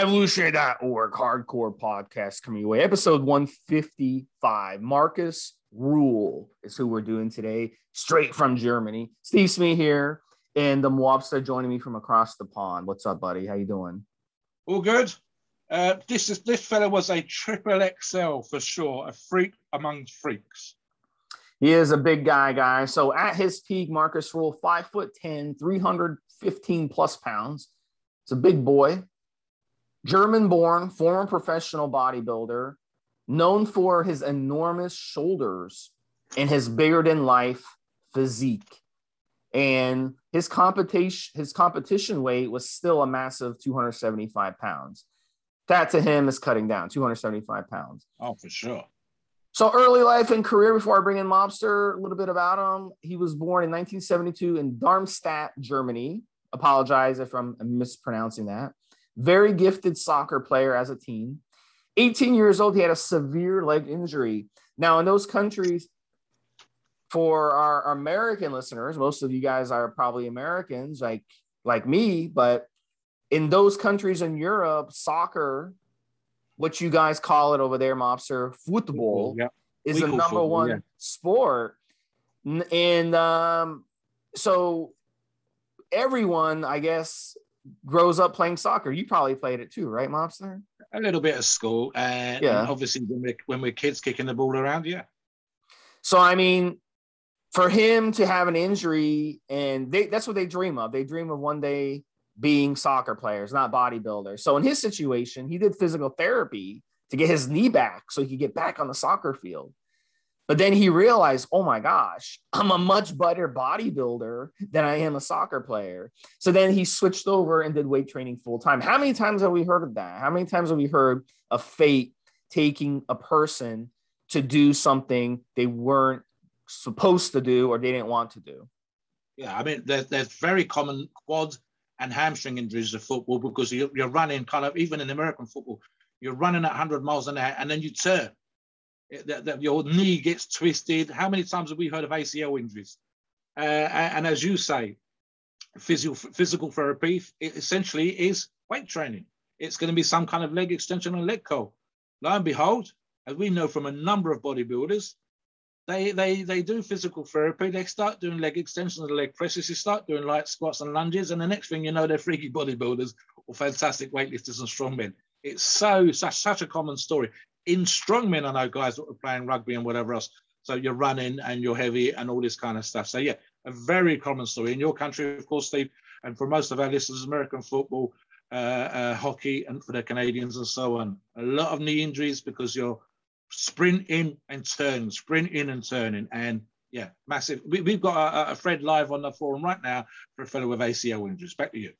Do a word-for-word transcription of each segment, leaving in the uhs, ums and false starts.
Evolutionary dot org Hardcore Podcast coming your way. Episode one fifty-five. Markus Rühl is who we're doing today, straight from Germany. Steve Smee here, and the Mobster joining me from across the pond. What's up, buddy? How you doing? All good. Uh, this is this fella was a triple X L for sure, a freak among freaks. He is a big guy, guys. So at his peak, Markus Rühl, five foot ten, three hundred fifteen plus pounds. It's a big boy. German-born, former professional bodybuilder, known for his enormous shoulders and his bigger-than-life physique. And his competition, his competition weight was still a massive two hundred seventy-five pounds. That, to him, is cutting down, two hundred seventy-five pounds. Oh, for sure. So early life and career, before I bring in Mobster, a little bit about him. He was born in nineteen seventy-two in Darmstadt, Germany. Apologize if I'm mispronouncing that. Very gifted soccer player as a teen. eighteen years old, he had a severe leg injury. Now, in those countries, for our American listeners, most of you guys are probably Americans like, like me, but in those countries in Europe, soccer, what you guys call it over there, Mobster, football, yeah. is we the number football, one yeah. sport. And um, so everyone, I guess, grows up playing soccer. You probably played it too, right, Mobster? A little bit at school, and yeah. obviously when we're, when we're kids, kicking the ball around, yeah. So I mean, for him to have an injury, and they, that's what they dream of. They dream of one day being soccer players, not bodybuilders. So in his situation, he did physical therapy to get his knee back so he could get back on the soccer field. But then he realized, oh my gosh, I'm a much better bodybuilder than I am a soccer player. So then he switched over and did weight training full time. How many times have we heard of that? How many times have we heard of fate taking a person to do something they weren't supposed to do or they didn't want to do? Yeah, I mean, there's, there's very common quad and hamstring injuries of football because you're, you're running kind of, even in American football, you're running at one hundred miles an hour and then you turn. That, that your knee gets twisted. How many times have we heard of A C L injuries? Uh, and, and as you say, physio, physical therapy it essentially is weight training. It's going to be some kind of leg extension and leg curl. Lo and behold, as we know from a number of bodybuilders, they they they do physical therapy. They start doing leg extensions and leg presses. They start doing light squats and lunges. And the next thing you know, they're freaky bodybuilders or fantastic weightlifters and strongmen. It's so such such a common story. In strongmen, I know guys that were playing rugby and whatever else. So you're running and you're heavy and all this kind of stuff. So yeah, a very common story in your country, of course, Steve. And for most of our listeners, American football, uh, uh, hockey, and for the Canadians and so on, a lot of knee injuries because you're sprinting and turning, sprinting and turning, and yeah, massive. We, we've got a, a Fred live on the forum right now for a fellow with A C L injuries. Back to you.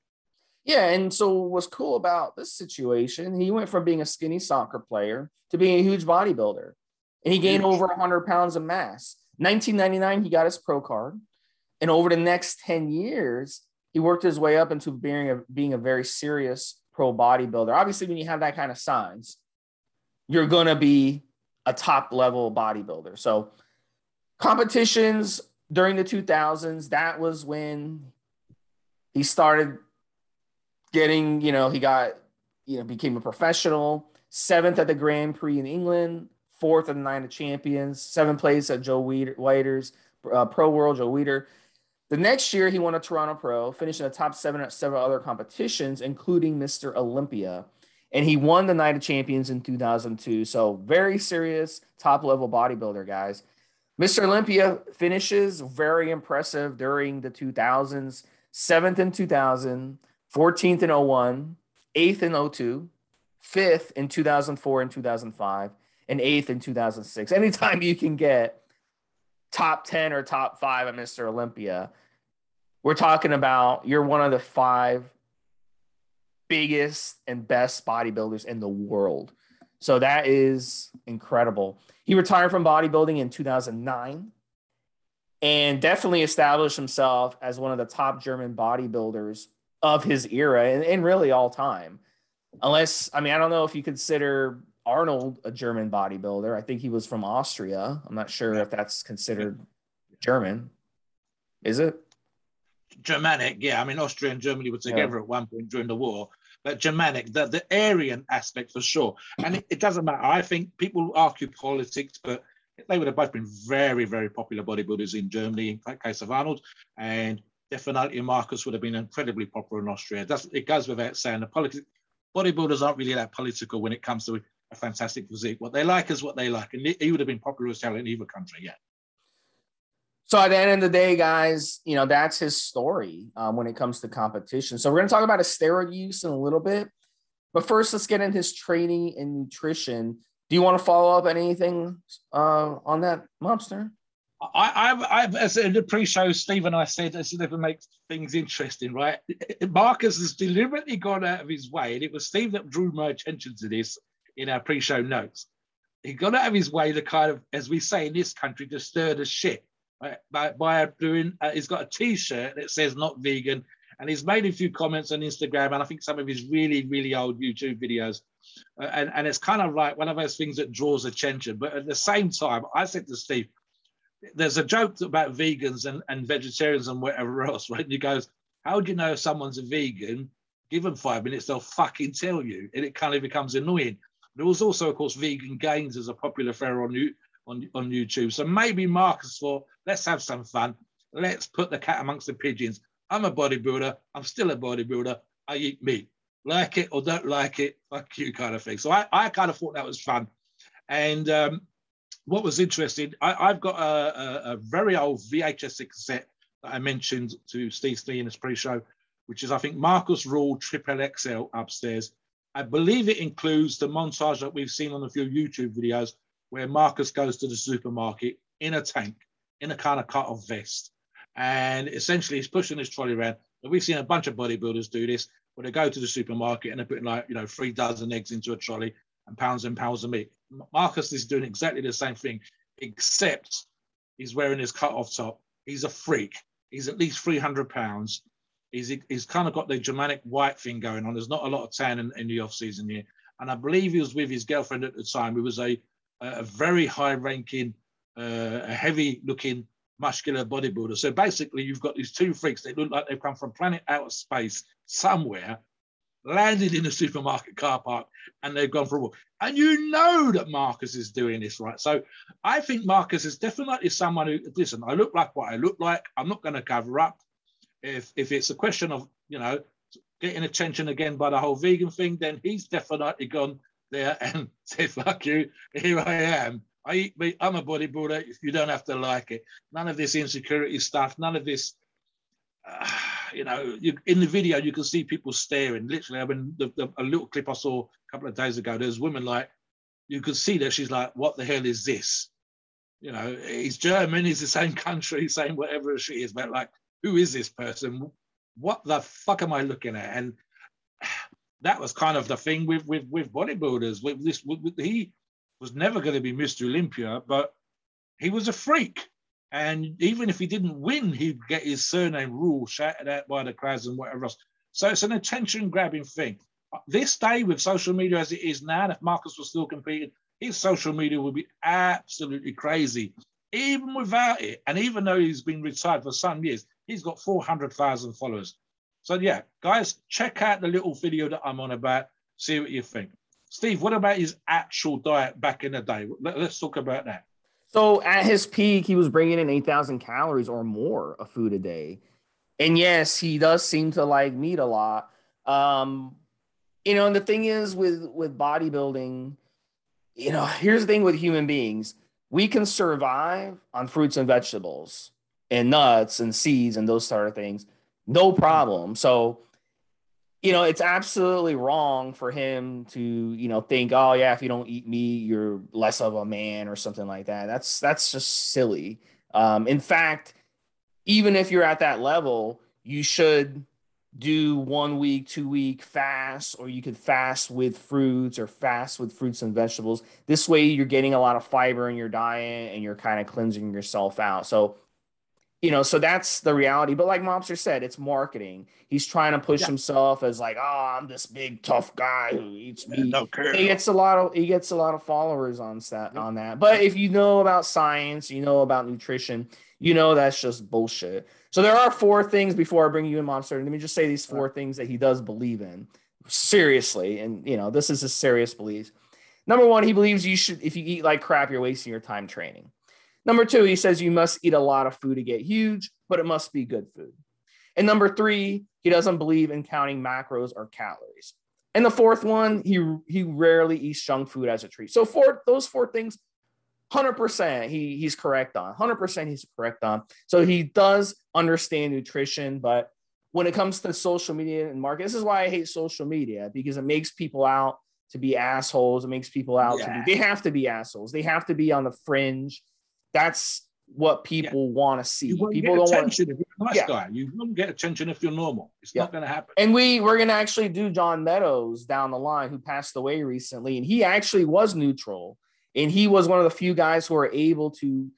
Yeah, and so what's cool about this situation, he went from being a skinny soccer player to being a huge bodybuilder, and he gained over one hundred pounds of mass. nineteen ninety-nine, he got his pro card, and over the next ten years, he worked his way up into being a, being a very serious pro bodybuilder. Obviously, when you have that kind of size, you're going to be a top-level bodybuilder. So competitions during the two thousands, that was when he started – Getting, you know, he got, you know, became a professional, seventh at the Grand Prix in England, fourth at the Night of Champions, seventh place at Joe Weider's uh, Pro World, Joe Weider. The next year, he won a Toronto Pro, finishing the top seven at several other competitions, including Mister Olympia. And he won the Night of Champions in two thousand two. So very serious, top-level bodybuilder, guys. Mister Olympia finishes very impressive during the two thousands, seventh in two thousand, fourteenth in oh one, eighth in oh two, fifth in two thousand four and two thousand five, and eighth in two thousand six. Anytime you can get top ten or top five at Mister Olympia, we're talking about you're one of the five biggest and best bodybuilders in the world. So that is incredible. He retired from bodybuilding in two thousand nine and definitely established himself as one of the top German bodybuilders of his era and, and really all time. Unless, I mean, I don't know if you consider Arnold a German bodybuilder. I think he was from Austria. I'm not sure if that's considered German. Is it? Germanic, yeah. I mean, Austria and Germany were together yeah. at one point during the war. But Germanic, the, the Aryan aspect for sure. And it, it doesn't matter. I think people argue politics, but they would have both been very, very popular bodybuilders in Germany, in the case of Arnold. And definitely Markus would have been incredibly popular in Austria. That's, it goes without saying. The politics, bodybuilders aren't really that political when it comes to a fantastic physique. What they like is what they like. And he would have been popular as hell in either country, yeah. So at the end of the day, guys, you know, that's his story um, when it comes to competition. So we're going to talk about his steroid use in a little bit. But first, let's get into his training and nutrition. Do you want to follow up on anything uh, on that, Mobster? I, I've, I've, as in the pre-show, Steve and I said, this never makes things interesting, right? Markus has deliberately gone out of his way, and it was Steve that drew my attention to this in our pre-show notes. He got out of his way to kind of, as we say in this country, to stir the shit. By, by doing, uh, he's got a T-shirt that says "Not Vegan," and he's made a few comments on Instagram, and I think some of his really, really old YouTube videos, uh, and and it's kind of like one of those things that draws attention. But at the same time, I said to Steve, "There's a joke about vegans and, and vegetarians and whatever else, right?" And he goes, "How do you know if someone's a vegan? Give them five minutes, they'll fucking tell you," and it kind of becomes annoying. There was also, of course, vegan gains as a popular fare on you. On, on YouTube. So maybe Markus thought, let's have some fun. Let's put the cat amongst the pigeons. I'm a bodybuilder. I'm still a bodybuilder. I eat meat. Like it or don't like it, fuck you kind of thing. So I, I kind of thought that was fun. And um, what was interesting, I, I've got a, a, a very old V H S cassette that I mentioned to Steve Smee in his pre-show, which is, I think, Markus Rühl Triple X L upstairs. I believe it includes the montage that we've seen on a few YouTube videos where Markus goes to the supermarket in a tank, in a kind of cut-off vest. And essentially, he's pushing his trolley around. And we've seen a bunch of bodybuilders do this, where they go to the supermarket and they're putting, like, you know, three dozen eggs into a trolley and pounds and pounds of meat. Markus is doing exactly the same thing, except he's wearing his cut-off top. He's a freak. He's at least three hundred pounds. He's, he's kind of got the Germanic white thing going on. There's not a lot of tan in, in the off-season here. And I believe he was with his girlfriend at the time, who was a a very high-ranking, uh, heavy-looking, muscular bodybuilder. So basically, you've got these two freaks that look like they've come from planet outer space somewhere, landed in a supermarket car park, and they've gone for a walk. And you know that Markus is doing this, right? So I think Markus is definitely someone who, listen, I look like what I look like. I'm not going to cover up. If, if it's a question of, you know, getting attention again by the whole vegan thing, then he's definitely gone there and said, fuck you, here I am. I eat meat, I'm a bodybuilder, you don't have to like it. None of this insecurity stuff, none of this, uh, you know, you, in the video, you can see people staring. Literally, I mean, the, the, a little clip I saw a couple of days ago, there's a woman like, you could see that she's like, what the hell is this? You know, he's German, he's the same country, same whatever she is, but like, who is this person? What the fuck am I looking at? And that was kind of the thing with with, with bodybuilders. With this, with, with, he was never going to be Mister Olympia, but he was a freak. And even if he didn't win, he'd get his surname Rühl shouted out by the crowds and whatever else. So it's an attention-grabbing thing. This day, with social media as it is now, and if Markus was still competing, his social media would be absolutely crazy, even without it. And even though he's been retired for some years, he's got four hundred thousand followers. So, yeah, guys, check out the little video that I'm on about. See what you think. Steve, what about his actual diet back in the day? Let's talk about that. So at his peak, he was bringing in eight thousand calories or more of food a day. And, yes, he does seem to like meat a lot. Um, you know, and the thing is with, with bodybuilding, you know, here's the thing with human beings. We can survive on fruits and vegetables and nuts and seeds and those sort of things. No problem. So, you know, it's absolutely wrong for him to, you know, think, oh, yeah, if you don't eat meat, you're less of a man or something like that. That's that's just silly. Um, in fact, even if you're at that level, you should do one week, two week fast, or you could fast with fruits or fast with fruits and vegetables. This way you're getting a lot of fiber in your diet and you're kind of cleansing yourself out. So, you know, so that's the reality. But like Mobster said, it's marketing. He's trying to push yeah. himself as like, oh, I'm this big tough guy who eats meat. Yeah, no care. He gets a lot of he gets a lot of followers on that yeah. on that. But if you know about science, you know about nutrition, you know that's just bullshit. So there are four things before I bring you in, Mobster. Let me just say these four things that he does believe in seriously, and you know this is his serious beliefs. Number one, he believes you should if you eat like crap, you're wasting your time training. Number two, he says you must eat a lot of food to get huge, but it must be good food. And number three, he doesn't believe in counting macros or calories. And the fourth one, he he rarely eats junk food as a treat. So for those four things, one hundred percent he, he's correct on. one hundred percent he's correct on. So he does understand nutrition, but when it comes to social media and marketing, this is why I hate social media, because it makes people out to be assholes. It makes people out yeah. to be, they have to be assholes. They have to be on the fringe. That's what people yeah. want to see. You won't people get don't attention want to, if you're a nice yeah. guy. You won't get attention if you're normal. It's yeah. not going to happen. And we we're going to actually do John Meadows down the line, who passed away recently, and he actually was neutral, and he was one of the few guys who are able to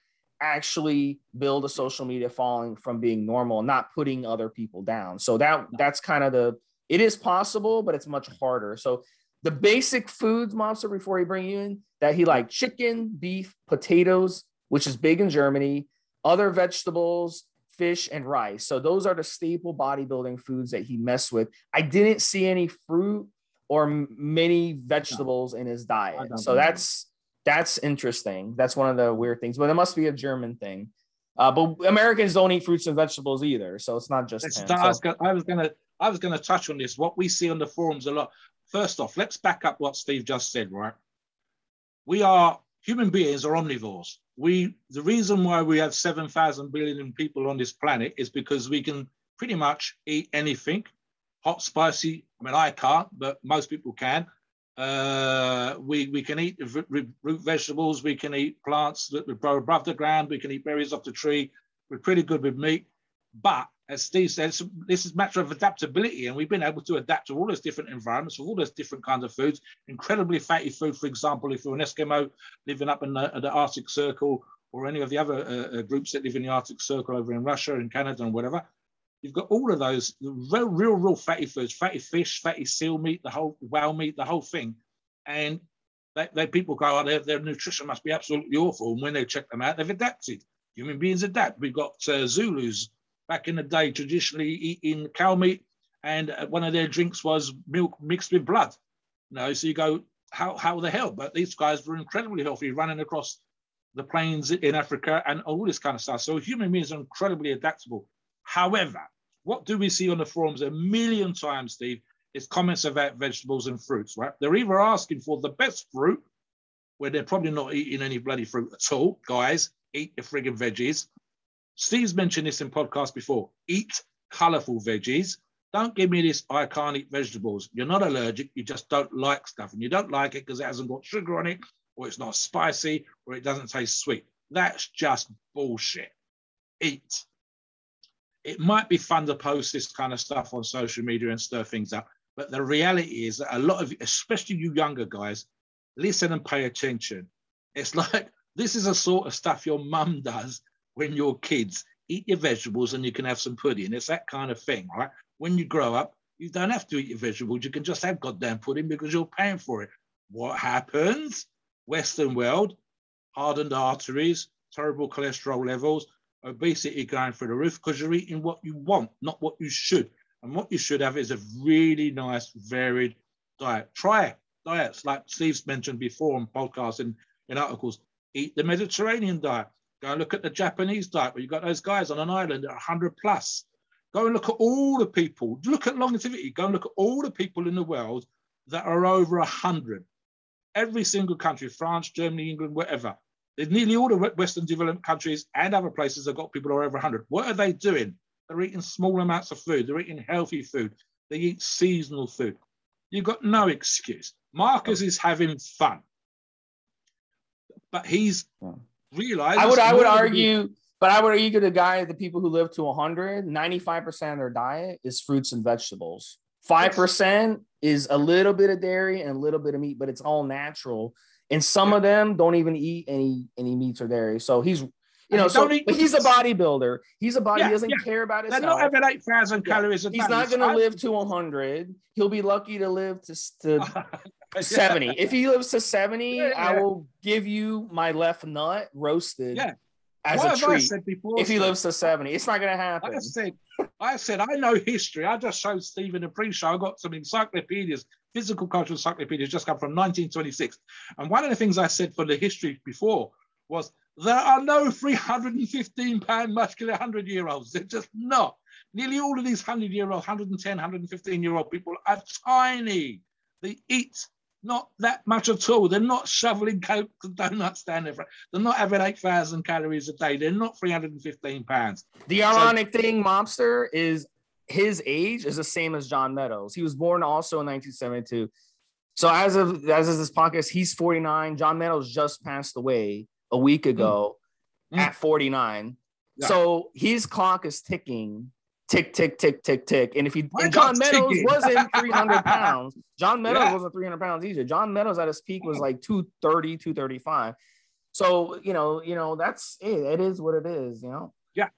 actually build a social media following from being normal and not putting other people down. So that that's kind of the it is possible, but it's much harder. So the basic foods, Mobster, before he bring you in, that he liked chicken, beef, potatoes, which is big in Germany, other vegetables, fish, and rice. So those are the staple bodybuilding foods that he messed with. I didn't see any fruit or many vegetables no. in his diet. So that's that's interesting. That's one of the weird things, but it must be a German thing. Uh, but Americans don't eat fruits and vegetables either. So it's not just him, I was so. gonna, I was gonna I was gonna touch on this. What we see on the forums a lot. First off, let's back up what Steve just said, right? We are human beings are omnivores. We, the reason why we have seven thousand billion people on this planet is because we can pretty much eat anything, hot, spicy. I mean, I can't, but most people can. Uh, we, we can eat root vegetables. We can eat plants that we grow above the ground. We can eat berries off the tree. We're pretty good with meat. But as Steve said, this is a matter of adaptability. And we've been able to adapt to all those different environments, all those different kinds of foods, incredibly fatty food. For example, if you're an Eskimo living up in the, the Arctic Circle, or any of the other uh, groups that live in the Arctic Circle over in Russia and Canada and whatever, you've got all of those real, real, real fatty foods, fatty fish, fatty seal meat, the whole whale meat, the whole thing. And they, they people go, oh, their, their nutrition must be absolutely awful. And when they check them out, they've adapted. Human beings adapt. We've got uh, Zulus back in the day, traditionally eating cow meat, and one of their drinks was milk mixed with blood. You know, so you go, how, how the hell? But these guys were incredibly healthy, running across the plains in Africa and all this kind of stuff. So human beings are incredibly adaptable. However, what do we see on the forums a million times, Steve, is comments about vegetables and fruits, right? They're either asking for the best fruit, where they're probably not eating any bloody fruit at all. Guys, eat your friggin' veggies. Steve's mentioned this in podcasts before. Eat colourful veggies. Don't give me this, I can't eat vegetables. You're not allergic, you just don't like stuff. And you don't like it because it hasn't got sugar on it, or it's not spicy, or it doesn't taste sweet. That's just bullshit. Eat. It might be fun to post this kind of stuff on social media and stir things up, but the reality is that a lot of, especially you younger guys, listen and pay attention. It's like, this is the sort of stuff your mum does when you're kids. Eat your vegetables and you can have some pudding. It's that kind of thing, right? When you grow up, you don't have to eat your vegetables. You can just have goddamn pudding because you're paying for it. What happens? Western world, hardened arteries, terrible cholesterol levels, obesity going through the roof because you're eating what you want, not what you should. And what you should have is a really nice, varied diet. Try diets like Steve's mentioned before on podcasts and in articles. Eat the Mediterranean diet. Go and look at the Japanese diet where you've got those guys on an island at one hundred plus. Go and look at all the people. Look at longevity. Go and look at all the people in the world that are over one hundred. Every single country, France, Germany, England, whatever. Nearly all the Western developed countries and other places have got people who are over one hundred. What are they doing? They're eating small amounts of food. They're eating healthy food. They eat seasonal food. You've got no excuse. Markus is having fun. But he's... realize I would I would argue But I would argue the guy, the people who live to one hundred, ninety-five percent of their diet is fruits and vegetables. five percent is a little bit of dairy and a little bit of meat, but it's all natural. And some of them don't even eat any any meats or dairy. So he's, you know, so eat, but he's a bodybuilder. He's a body. Yeah, he doesn't yeah. care about his health. Not have eight thousand calories. Yeah. He's not going to live to one hundred. He'll be lucky to live to, to yeah. seventy. If he lives to seventy, yeah, yeah. I will give you my left nut roasted. Yeah. As what a treat, I said before, if he lives to seventy, it's not going to happen. I said, I said, I know history. I just showed Steve in the pre-show. I got some encyclopedias, physical cultural encyclopedias, just come from nineteen twenty-six. And one of the things I said for the history before was, there are no three hundred fifteen pound muscular hundred-year-olds. They're just not. Nearly all of these hundred-year-old, one hundred ten, one hundred fifteen-year-old people are tiny. They eat not that much at all. They're not shoveling Coke and donuts down there. They're not having eight thousand calories a day. They're not three hundred fifteen pounds. The ironic so, thing, Mobster, is his age is the same as John Meadows. He was born also in nineteen seventy-two. So as of as of this podcast, he's forty-nine. John Meadows just passed away a week ago mm. at forty-nine. Yeah. So his clock is ticking. Tick, tick, tick, tick, tick. And if he and John Meadows ticking. wasn't three hundred pounds, John Meadows yeah. wasn't three hundred pounds either. John Meadows at his peak was like two thirty, two thirty-five. So, you know, you know, that's it. It is what it is, you know? Yeah.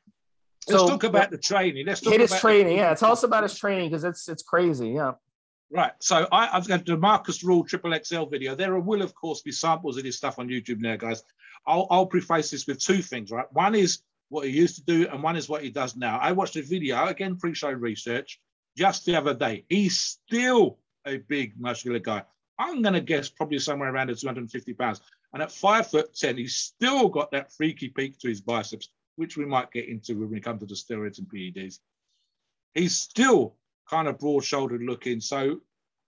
Let's so, talk about yeah. the training. Let's talk it about his training. Yeah. Tell us about his training because it's it's crazy. Yeah. Right. So I, I've got the Markus Rühl Triple X L video. There will, of course, be samples of this stuff on YouTube now, guys. I'll, I'll preface this with two things, right? One is what he used to do, and one is what he does now. I watched a video, again, pre-show research, just the other day. He's still a big muscular guy. I'm going to guess probably somewhere around the two hundred fifty pounds. And at five foot ten, he's still got that freaky peak to his biceps, which we might get into when we come to the steroids and P E Ds. He's still kind of broad-shouldered looking. So,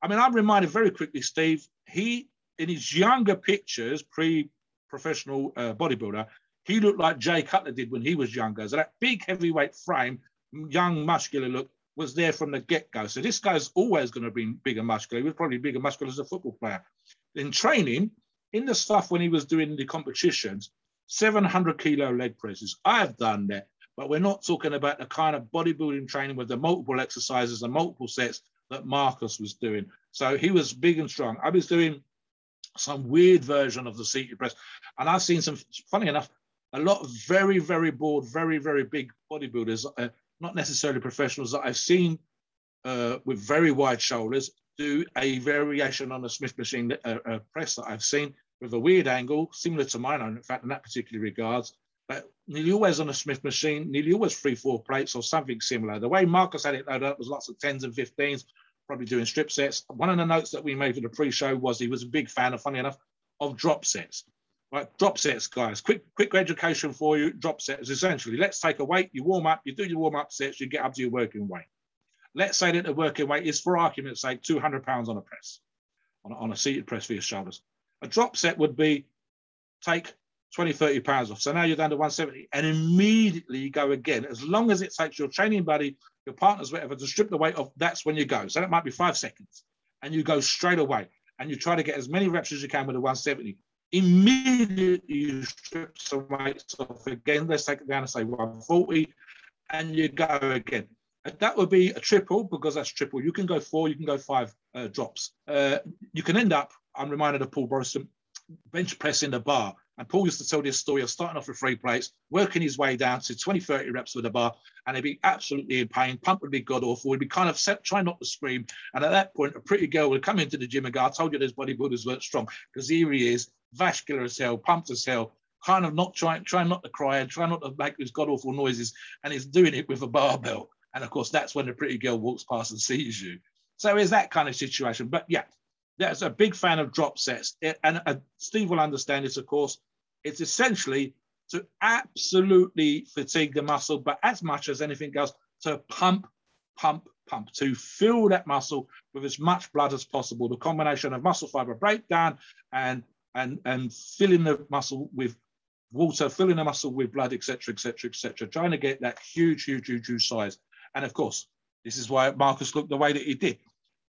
I mean, I'm reminded very quickly, Steve, he, in his younger pictures, pre-professional uh, bodybuilder, he looked like Jay Cutler did when he was younger. So that big heavyweight frame, young muscular look was there from the get-go. So this guy's always going to be bigger muscular. He was probably bigger muscular as a football player. In training, in the stuff when he was doing the competitions, seven hundred kilo leg presses. I've done that, but we're not talking about the kind of bodybuilding training with the multiple exercises and multiple sets that Markus was doing. So he was big and strong. I was doing some weird version of the seated press. And I've seen some, funny enough, a lot of very, very bored, very, very big bodybuilders, uh, not necessarily professionals, that I've seen uh, with very wide shoulders do a variation on a Smith machine uh, uh, press that I've seen with a weird angle, similar to mine, in fact, in that particular regards, but nearly always on a Smith machine, nearly always three, four plates or something similar. The way Markus had it, though, that was lots of tens and fifteens, probably doing strip sets. One of the notes that we made for the pre-show was he was a big fan, of, funny enough, of drop sets. Right, drop sets, guys. Quick, quick education for you. Drop sets, essentially. Let's take a weight. You warm up. You do your warm-up sets. You get up to your working weight. Let's say that the working weight is, for argument's sake, two hundred pounds on a press, on a, on a seated press for your shoulders. A drop set would be take twenty, thirty pounds off. So now you're down to one seventy, and immediately you go again. As long as it takes your training buddy, your partners, whatever, to strip the weight off, that's when you go. So that might be five seconds, and you go straight away, and you try to get as many reps as you can with a one seventy. Immediately you strip some weights off again. Let's take it down and say one forty, and you go again. And that would be a triple because that's triple. You can go four, you can go five uh, drops. Uh, you can end up, I'm reminded of Paul Borison, bench pressing the bar. And Paul used to tell this story of starting off with three plates, working his way down to twenty, thirty reps with the bar, and he'd be absolutely in pain. Pump would be god awful. He'd be kind of set, trying not to scream. And at that point, a pretty girl would come into the gym and go, I told you those bodybuilders weren't strong, because here he is, vascular as hell, pumped as hell, kind of not trying, trying not to cry and trying not to make these god awful noises. And he's doing it with a barbell. And of course, that's when the pretty girl walks past and sees you. So it's that kind of situation. But yeah, that's a big fan of drop sets. It, and uh, Steve will understand this, of course. It's essentially to absolutely fatigue the muscle, but as much as anything else, to pump, pump, pump, to fill that muscle with as much blood as possible. The combination of muscle fiber breakdown and And, and filling the muscle with water, filling the muscle with blood, et cetera, et cetera, et cetera, trying to get that huge, huge, huge, huge size. And of course, this is why Markus looked the way that he did.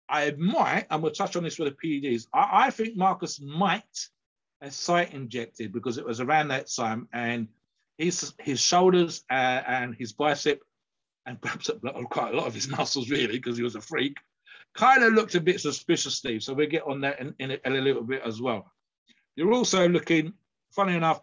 I might, and we'll touch on this with the P E Ds, I, I think Markus might have site injected because it was around that time and his his shoulders uh, and his bicep, and perhaps quite a lot of his muscles really, because he was a freak, kind of looked a bit suspicious, Steve. So we'll get on that in, in a little bit as well. You're also looking, funny enough,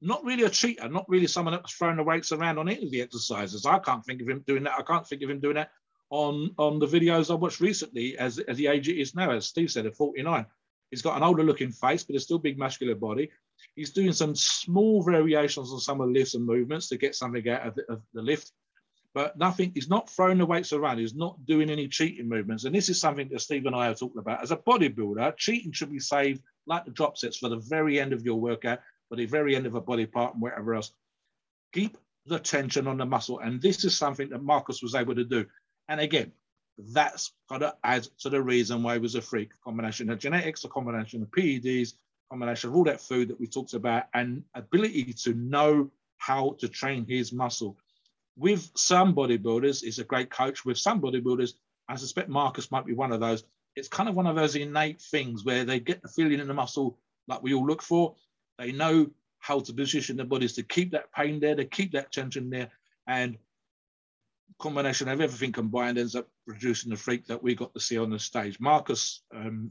not really a cheater, not really someone that's throwing the weights around on any of the exercises. I can't think of him doing that. I can't think of him doing that on, on the videos I watched recently as, as the age it is now, as Steve said, at forty-nine. He's got an older looking face, but it's still big muscular body. He's doing some small variations on some of the lifts and movements to get something out of the, of the lift, but nothing, he's not throwing the weights around. He's not doing any cheating movements. And this is something that Steve and I are talking about. As a bodybuilder, cheating should be saved, like the drop sets, for the very end of your workout, for the very end of a body part and whatever else. Keep the tension on the muscle. And this is something that Markus was able to do. And again, that's got to add to the reason why he was a freak. A combination of genetics, a combination of P E Ds, combination of all that food that we talked about, and ability to know how to train his muscle. With some bodybuilders, he's a great coach. With some bodybuilders, I suspect Markus might be one of those. It's kind of one of those innate things where they get the feeling in the muscle like we all look for. They know how to position their bodies to keep that pain there, to keep that tension there, and combination of everything combined ends up producing the freak that we got to see on the stage. Markus, um,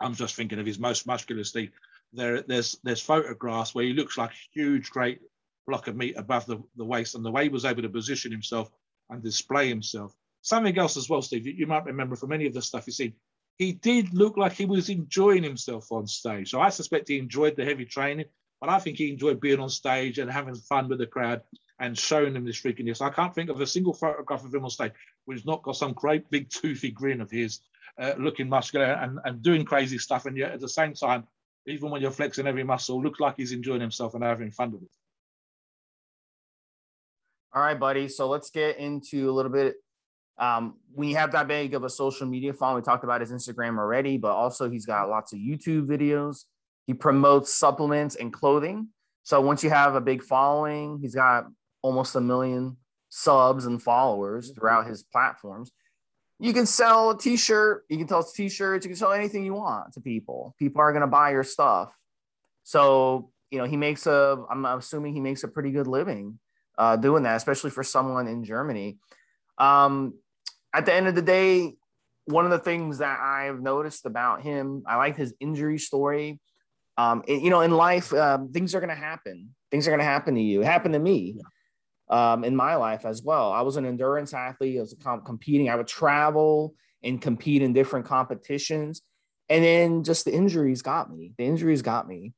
I'm just thinking of his most muscular Steve. There, there's there's photographs where he looks like a huge, great block of meat above the, the waist, and the way he was able to position himself and display himself. Something else as well, Steve, you, you might remember from any of the stuff you've seen, he did look like he was enjoying himself on stage. So I suspect he enjoyed the heavy training, but I think he enjoyed being on stage and having fun with the crowd and showing them this freakiness. I can't think of a single photograph of him on stage which has not got some great big toothy grin of his, uh, looking muscular and, and doing crazy stuff. And yet at the same time, even when you're flexing every muscle, looks like he's enjoying himself and having fun with it. All right, buddy. So let's get into a little bit. Um, when you have that big of a social media following, we talked about his Instagram already, but also he's got lots of YouTube videos. He promotes supplements and clothing. So once you have a big following, he's got almost a million subs and followers throughout his platforms. You can sell a t-shirt, you can sell t-shirts, you can sell anything you want to people. People are going to buy your stuff. So, you know, he makes a, I'm assuming he makes a pretty good living uh, doing that, especially for someone in Germany. Um, at the end of the day, one of the things that I've noticed about him, I like his injury story. Um, it, you know, in life, um, things are going to happen. Things are going to happen to you. It happened to me, yeah. um, in my life as well. I was an endurance athlete. I was comp- competing. I would travel and compete in different competitions. And then just the injuries got me. The injuries got me.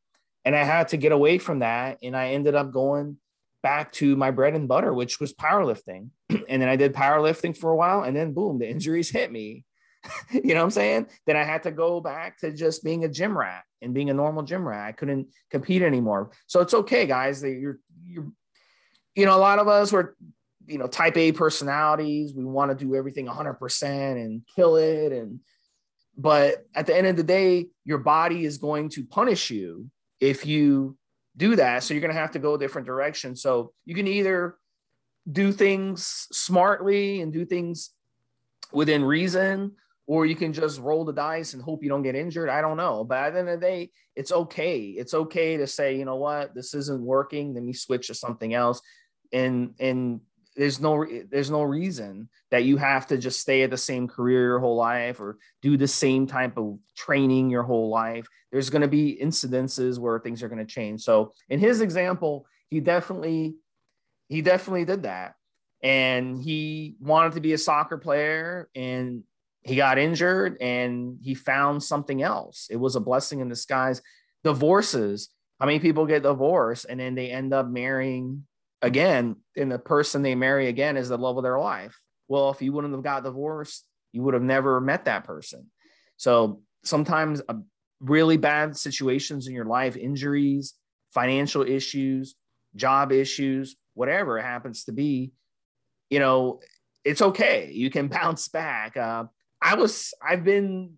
And I had to get away from that. And I ended up going back to my bread and butter, which was powerlifting. And then I did powerlifting for a while, and then boom, the injuries hit me. You know what I'm saying? Then I had to go back to just being a gym rat and being a normal gym rat. I couldn't compete anymore. So it's okay, guys, that you're, you're, you know, a lot of us were, you know, type A personalities. We want to do everything one hundred percent and kill it. And, but at the end of the day, your body is going to punish you if you do that. So you're going to have to go a different direction. So you can either do things smartly and do things within reason, or you can just roll the dice and hope you don't get injured. I don't know. But at the end of the day, it's okay. It's okay to say, you know what, this isn't working. Let me switch to something else. And, and there's no, there's no reason that you have to just stay at the same career your whole life or do the same type of training your whole life. There's going to be incidences where things are going to change. So in his example, he definitely, he definitely did that. And he wanted to be a soccer player and he got injured and he found something else. It was a blessing in disguise. Divorces. How many people get divorced and then they end up marrying again? And the person they marry again is the love of their life. Well, if you wouldn't have got divorced, you would have never met that person. So sometimes uh, really bad situations in your life, injuries, financial issues, job issues, whatever it happens to be, you know, it's okay. You can bounce back. Uh, I was, I've been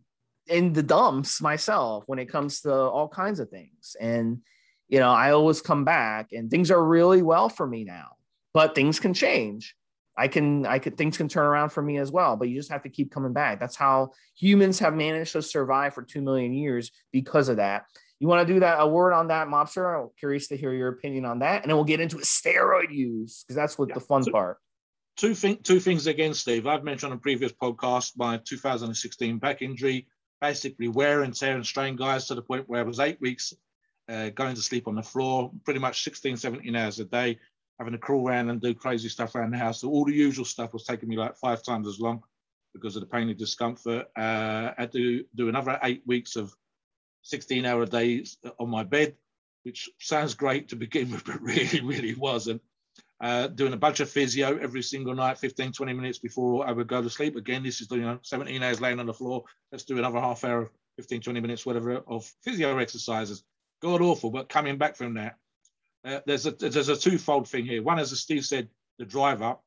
in the dumps myself when it comes to all kinds of things. And, you know, I always come back and things are really well for me now, but things can change. I can, I could, things can turn around for me as well, but you just have to keep coming back. That's how humans have managed to survive for two million years because of that. You want to do that? A word on that, Mobster? I'm curious to hear your opinion on that. And then we'll get into a steroid use, because that's what yeah. the fun so, part. Two, thing, two things again, Steve. I've mentioned on a previous podcast my two thousand sixteen back injury, basically wear and tear and strain, guys, to the point where I was eight weeks uh, going to sleep on the floor, pretty much sixteen, seventeen hours a day, having to crawl around and do crazy stuff around the house. So all the usual stuff was taking me like five times as long because of the pain and discomfort. Uh, I do, do another eight weeks of sixteen-hour days on my bed, which sounds great to begin with, but really, really wasn't. Uh, doing a bunch of physio every single night, fifteen, twenty minutes before I would go to sleep. Again, this is, you know, seventeen hours laying on the floor. Let's do another half hour, fifteen, twenty minutes, whatever, of physio exercises. God awful, but coming back from that, uh, there's a there's a twofold thing here. One, as Steve said, the drive up,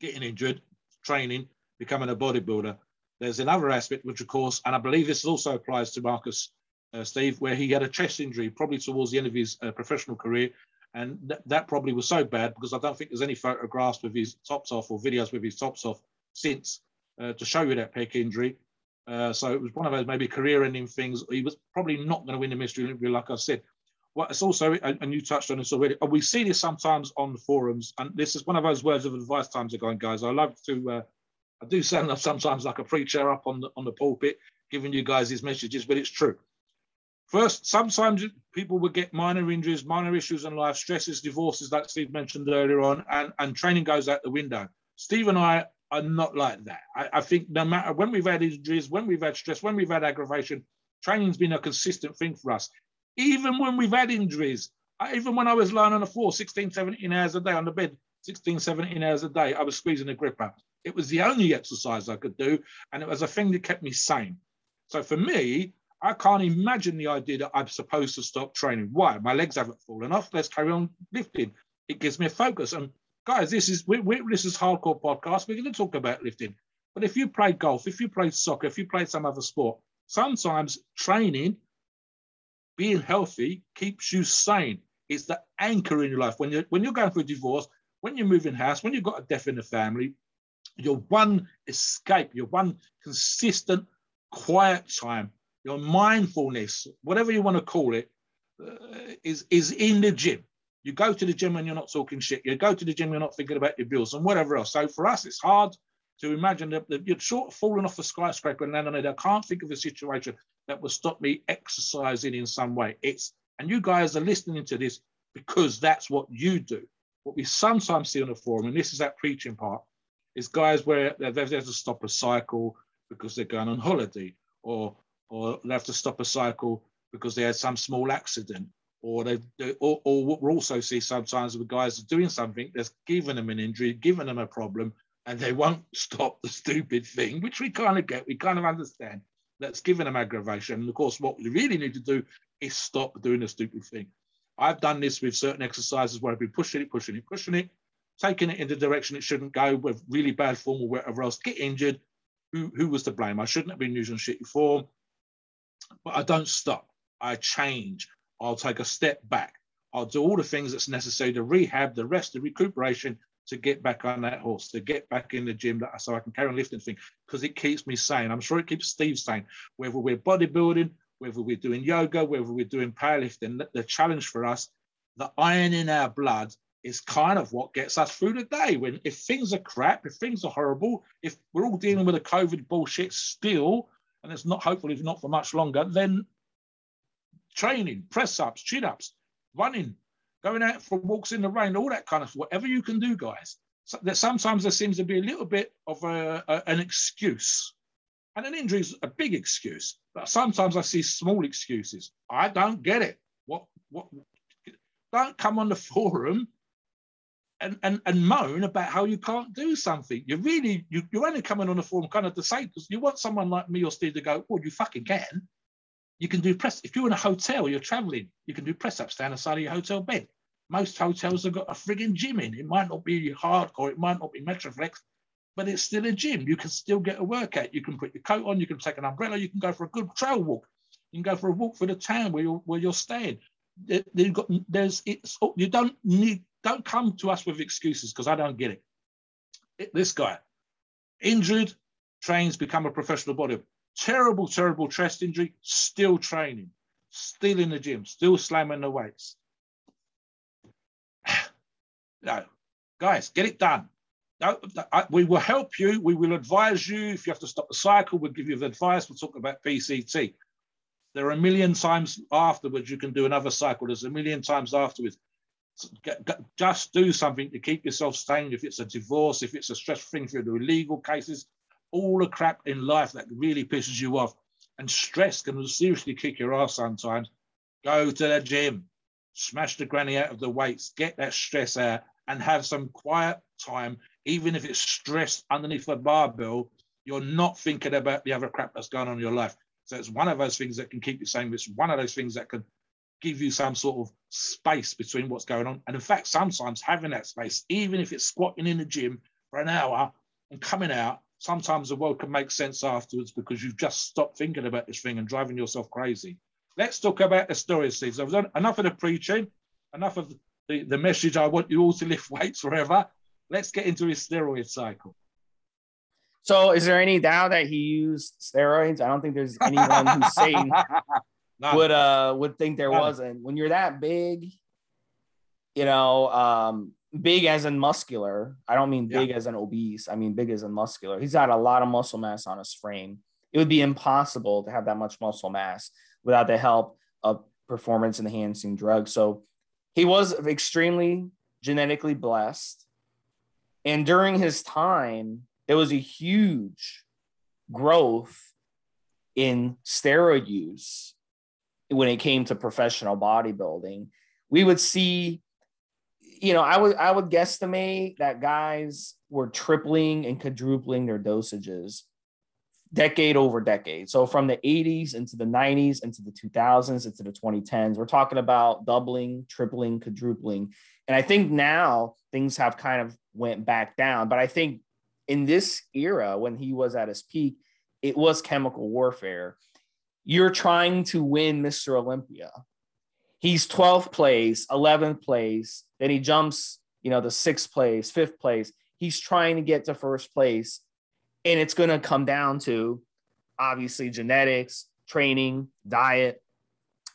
getting injured, training, becoming a bodybuilder. There's another aspect, which of course, and I believe this also applies to Markus, uh, Steve, where he had a chest injury probably towards the end of his uh, professional career. And th that probably was so bad because I don't think there's any photographs with his tops off or videos with his tops off since uh, to show you that pec injury. Uh, so it was one of those maybe career-ending things. He was probably not going to win the Mister Olympia, like I said. Well, it's also, and you touched on this already, and we see this sometimes on the forums, and this is one of those words of advice times are going, guys. I love to, uh, I do sound up sometimes like a preacher up on the, on the pulpit, giving you guys these messages, but it's true. First, sometimes people will get minor injuries, minor issues in life, stresses, divorces, like Steve mentioned earlier on, and, and training goes out the window. Steve and I are not like that. I, I think no matter when we've had injuries, when we've had stress, when we've had aggravation, training's been a consistent thing for us. Even when we've had injuries, I, even when I was lying on the floor sixteen, seventeen hours a day on the bed, sixteen, seventeen hours a day, I was squeezing the grip up. It was the only exercise I could do, and it was a thing that kept me sane. So for me, I can't imagine the idea that I'm supposed to stop training. Why? My legs haven't fallen off. Let's carry on lifting. It gives me a focus. And guys, this is we, we, this is hardcore podcast. We're going to talk about lifting. But if you play golf, if you play soccer, if you play some other sport, sometimes training, being healthy, keeps you sane. It's the anchor in your life. When you're, when you're going through a divorce, when you're moving house, when you've got a death in the family, your one escape, your one consistent quiet time, your mindfulness, whatever you want to call it, uh, is, is in the gym. You go to the gym when you're not talking shit. You go to the gym when you're not thinking about your bills and whatever else. So for us, it's hard to imagine that, that you're sort of falling off a skyscraper and landing on it. I can't think of a situation that will stop me exercising in some way. It's, and you guys are listening to this because that's what you do. What we sometimes see on the forum, and this is that preaching part, is guys where they've had to stop a cycle because they're going on holiday, or or they have to stop a cycle because they had some small accident, or they, or, or what we also see sometimes with guys doing something that's given them an injury, given them a problem, and they won't stop the stupid thing, which we kind of get, we kind of understand. That's given them aggravation. And of course, what we really need to do is stop doing the stupid thing. I've done this with certain exercises where I've been pushing it, pushing it, pushing it, taking it in the direction it shouldn't go with really bad form or whatever else, get injured. Who, who was to blame? I shouldn't have been using shitty form. But I don't stop. I change. I'll take a step back. I'll do all the things that's necessary to rehab, the rest, the recuperation, to get back on that horse, to get back in the gym that, so I can carry on lifting things, because it keeps me sane. I'm sure it keeps Steve sane. Whether we're bodybuilding, whether we're doing yoga, whether we're doing powerlifting, the challenge for us, the iron in our blood, is kind of what gets us through the day. When, if things are crap, if things are horrible, if we're all dealing with the COVID bullshit still, and it's not, hopefully not for much longer, then training, press-ups, chin-ups, running, going out for walks in the rain, all that kind of, whatever you can do, guys. So that sometimes there seems to be a little bit of a, a, an excuse. And an injury is a big excuse, but sometimes I see small excuses. I don't get it. What, what, don't come on the forum and, and, and moan about how you can't do something. You really, you, you're only coming on the forum kind of to say, because you want someone like me or Steve to go, well, you fucking can. You can do press. If you're in a hotel, you're traveling, you can do press-ups down the side of your hotel bed. Most hotels have got a frigging gym in. It might not be hardcore, it might not be Metroflex, but it's still a gym. You can still get a workout. You can put your coat on, you can take an umbrella, you can go for a good trail walk. You can go for a walk through the town where you're, where you're staying. They've got, there's, it's, you don't need, don't come to us with excuses, because I don't get it. it. This guy, injured, trains, become a professional bodybuilder. Terrible, terrible chest injury, still training. still in the gym, still slamming the weights. No, guys, get it done. No, I, we will help you. We will advise you. If you have to stop the cycle, we'll give you the advice. We'll talk about P C T. There are a million times afterwards you can do another cycle. There's a million times afterwards. Just do something to keep yourself sane. If it's a divorce, if it's a stressful thing for you, the legal cases, all the crap in life that really pisses you off. And stress can seriously kick your ass sometimes. Go to the gym. Smash the granny out of the weights. Get that stress out and have some quiet time. Even if it's stressed underneath the barbell, you're not thinking about the other crap that's going on in your life. So it's one of those things that can keep you sane. It's one of those things that can give you some sort of space between what's going on. And in fact, sometimes having that space, even if it's squatting in the gym for an hour and coming out, sometimes the world can make sense afterwards because you've just stopped thinking about this thing and driving yourself crazy. Let's talk about the story, Steve. So I've done enough of the preaching, enough of the, the message, I want you all to lift weights forever. Let's get into his steroid cycle. So is there any doubt that he used steroids? I don't think there's anyone who's sane no. would uh would think there no. wasn't. When you're that big, you know, um, big as in muscular. I don't mean big yeah. as in obese. I mean big as in muscular. He's got a lot of muscle mass on his frame. It would be impossible to have that much muscle mass without the help of performance-enhancing drugs. So he was extremely genetically blessed. And during his time, there was a huge growth in steroid use when it came to professional bodybuilding. We would see, you know, I would I would guesstimate that guys were tripling and quadrupling their dosages decade over decade. So from the eighties into the nineties, into the two thousands, into the twenty tens, we're talking about doubling, tripling, quadrupling. And I think now things have kind of went back down. But I think in this era, when he was at his peak, it was chemical warfare. You're trying to win Mister Olympia. He's twelfth place, eleventh place. Then he jumps, you know, the sixth place, fifth place. He's trying to get to first place. And it's going to come down to, obviously, genetics, training, diet,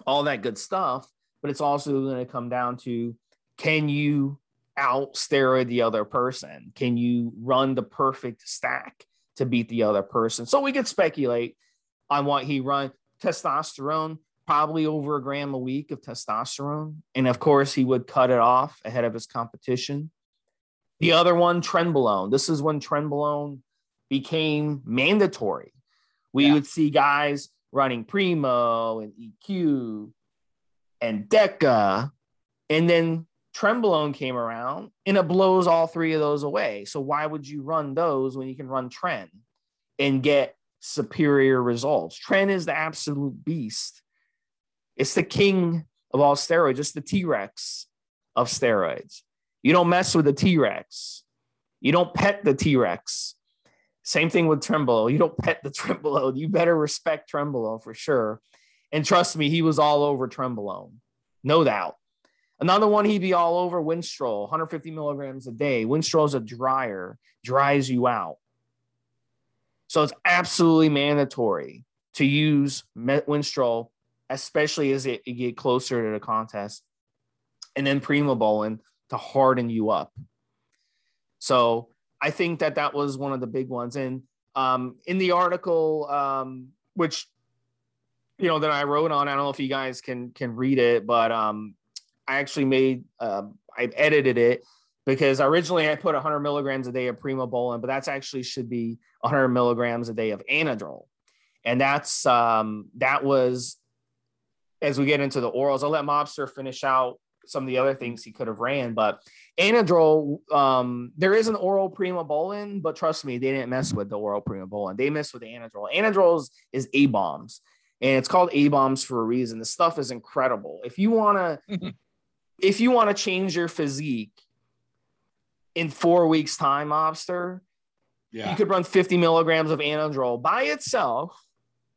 all that good stuff. But it's also going to come down to, can you out steroid the other person? Can you run the perfect stack to beat the other person? So we could speculate on what he run. Testosterone, probably over a gram a week of testosterone. And of course, he would cut it off ahead of his competition. The other one, trenbolone. This is when trenbolone became mandatory. We yeah. would see guys running Primo and E Q and Deca, and then trenbolone came around and it blows all three of those away. So why would you run those when you can run Tren and get superior results? Tren is the absolute beast. It's the king of all steroids. It's the T-Rex of steroids. You don't mess with the T-Rex. You don't pet the T-Rex. Same thing with Trenbolone. You don't pet the Trenbolone. You better respect Trenbolone for sure. And trust me, he was all over Trenbolone. No doubt. Another one he'd be all over, Winstrol, one hundred fifty milligrams a day. Winstrol is a dryer, dries you out. So it's absolutely mandatory to use Winstrol, especially as it, it get closer to the contest. And then Primobolan to harden you up. So I think that that was one of the big ones. And um, in the article, um, which, you know, that I wrote on, I don't know if you guys can can read it, but um, I actually made, uh, I edited it because originally I put one hundred milligrams a day of Primobolan, but that's actually should be one hundred milligrams a day of Anadrol. And that's, um, that was, as we get into the orals, I'll let Mobster finish out some of the other things he could have ran, but Anadrol, um, there is an oral Primobolan, but trust me, they didn't mess with the oral Primobolan. They messed with the Anadrol. Anadrol is, is A-bombs, and it's called A-bombs for a reason. The stuff is incredible. If you want to, if you want to change your physique in four weeks time, Mobster, yeah. you could run fifty milligrams of Anadrol by itself,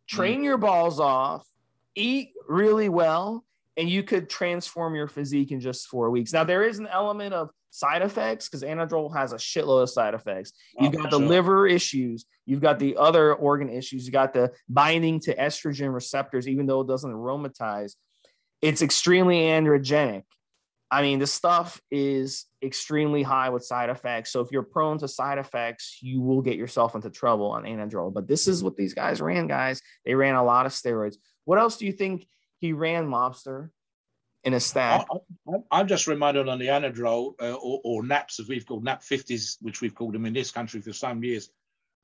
train mm. your balls off, eat really well, and you could transform your physique in just four weeks. Now, there is an element of side effects because anadrol has a shitload of side effects. You've got the sure. liver issues. You've got the other organ issues. You got the binding to estrogen receptors, even though it doesn't aromatize. It's extremely androgenic. I mean, this stuff is extremely high with side effects. So if you're prone to side effects, you will get yourself into trouble on anadrol. But this is what these guys ran, guys. They ran a lot of steroids. What else do you think he ran, Mobster, in a stack? I, I, I'm just reminded on the anadrol uh, or, or N A Ps, as we've called N A P fifties, which we've called them in this country for some years.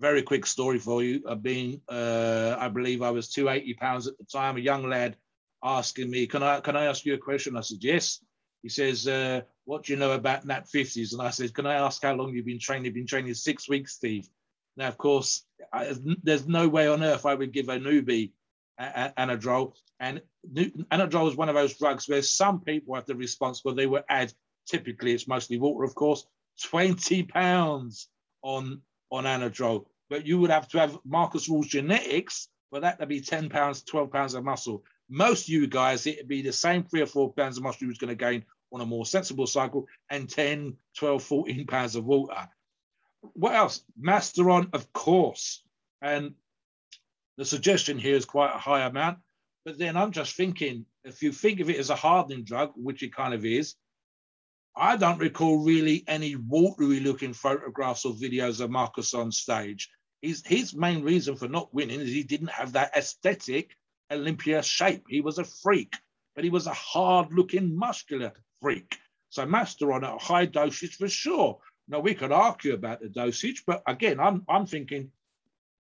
Very quick story for you. I've been, uh, I believe I was two hundred eighty pounds at the time. A young lad asking me, can I, can I ask you a question? I said, yes. He says, uh, what do you know about N A P fifties? And I said, can I ask how long you've been training? You've been training six weeks, Steve. Now, of course, I, there's no way on earth I would give a newbie a, a, anadrol. And new, anadrol is one of those drugs where some people have the response, but they will add, typically it's mostly water, of course, twenty pounds on, on anadrol. But you would have to have Markus Rühl's genetics, but that would be ten pounds, twelve pounds of muscle. Most of you guys, it would be the same three or four pounds of muscle you was going to gain on a more sensible cycle and ten, twelve, fourteen pounds of water. What else? Masteron, of course. And the suggestion here is quite a high amount. But then I'm just thinking, if you think of it as a hardening drug, which it kind of is, I don't recall really any watery-looking photographs or videos of Markus on stage. His, his main reason for not winning is he didn't have that aesthetic Olympia shape. He was a freak, but he was a hard-looking muscular freak. So Masteron at a high dosage for sure. Now, we could argue about the dosage, but again, I'm I'm thinking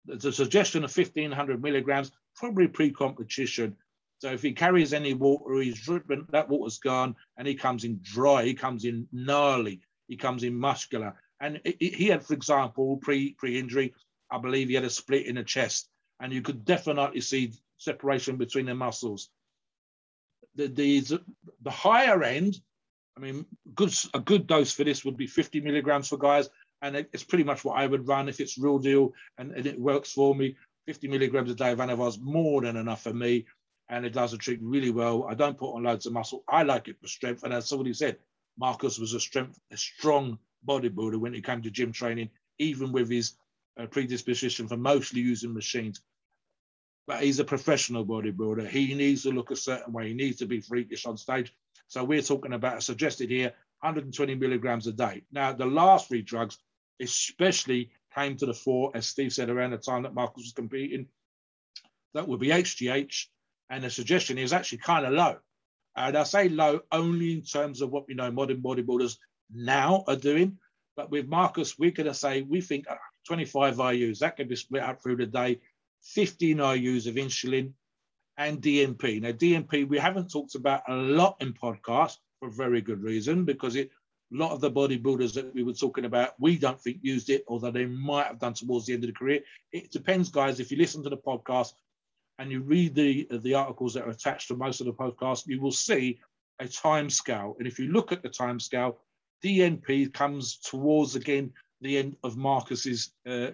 the suggestion of fifteen hundred milligrams, probably pre-competition. So if he carries any water, he's dripping, that water's gone, and he comes in dry, he comes in gnarly, he comes in muscular. And it, it, he had, for example, pre, pre-injury, I believe he had a split in the chest, and you could definitely see separation between the muscles. The, the, the higher end, I mean, good, a good dose for this would be fifty milligrams for guys, and it's pretty much what I would run if it's real deal and, and it works for me. fifty milligrams a day of Anavar is more than enough for me, and it does the trick really well. I don't put on loads of muscle. I like it for strength, and as somebody said, Markus was a strength, a strong bodybuilder when it came to gym training, even with his uh, predisposition for mostly using machines. But he's a professional bodybuilder. He needs to look a certain way. He needs to be freakish on stage. So we're talking about, suggested here, one hundred twenty milligrams a day. Now, the last three drugs especially came to the fore, as Steve said, around the time that Markus was competing. That would be H G H. And the suggestion is actually kind of low. And I say low only in terms of what we know modern bodybuilders now are doing. But with Markus, we're going to say, we think uh, twenty-five I U's, that can be split up through the day. fifteen I U's of insulin and D M P. Now, D M P, we haven't talked about a lot in podcasts for a very good reason, because it, a lot of the bodybuilders that we were talking about, we don't think used it, although they might have done towards the end of the career. It depends, guys. If you listen to the podcast and you read the, the articles that are attached to most of the podcast, you will see a time scale. And if you look at the time scale, D M P comes towards, again, the end of Markus's uh,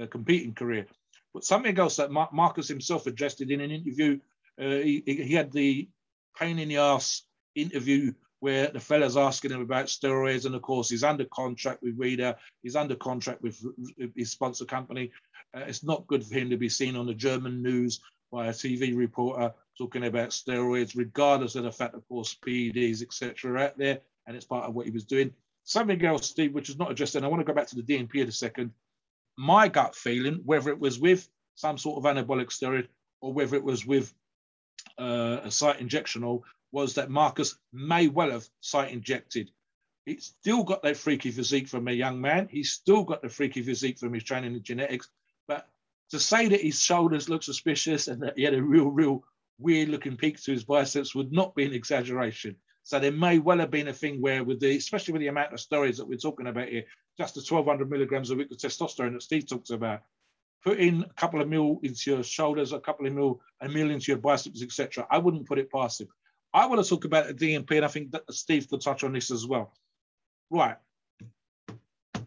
uh, competing career. But something else that Mar- Markus himself addressed in an interview, uh, he, he had the pain in the ass interview where the fella's asking him about steroids. And of course, he's under contract with WIDA. He's under contract with his sponsor company. Uh, it's not good for him to be seen on the German news by a T V reporter talking about steroids, regardless of the fact, of course, P E Ds, et cetera, are out there. And it's part of what he was doing. Something else, Steve, which is not addressed, and I want to go back to the D M P in a second. My gut feeling, whether it was with some sort of anabolic steroid or whether it was with uh, a site injectional, was that Markus may well have site injected. He's still got that freaky physique from a young man. He's still got the freaky physique from his training and genetics. But to say that his shoulders look suspicious and that he had a real, real weird-looking peak to his biceps would not be an exaggeration. So there may well have been a thing where, with the, especially with the amount of steroids that we're talking about here, just the twelve hundred milligrams a week of testosterone that Steve talks about, put in a couple of mil into your shoulders, a couple of mil, a mil into your biceps, et cetera. I wouldn't put it past him. I want to talk about the D M P, and I think that Steve could touch on this as well. Right.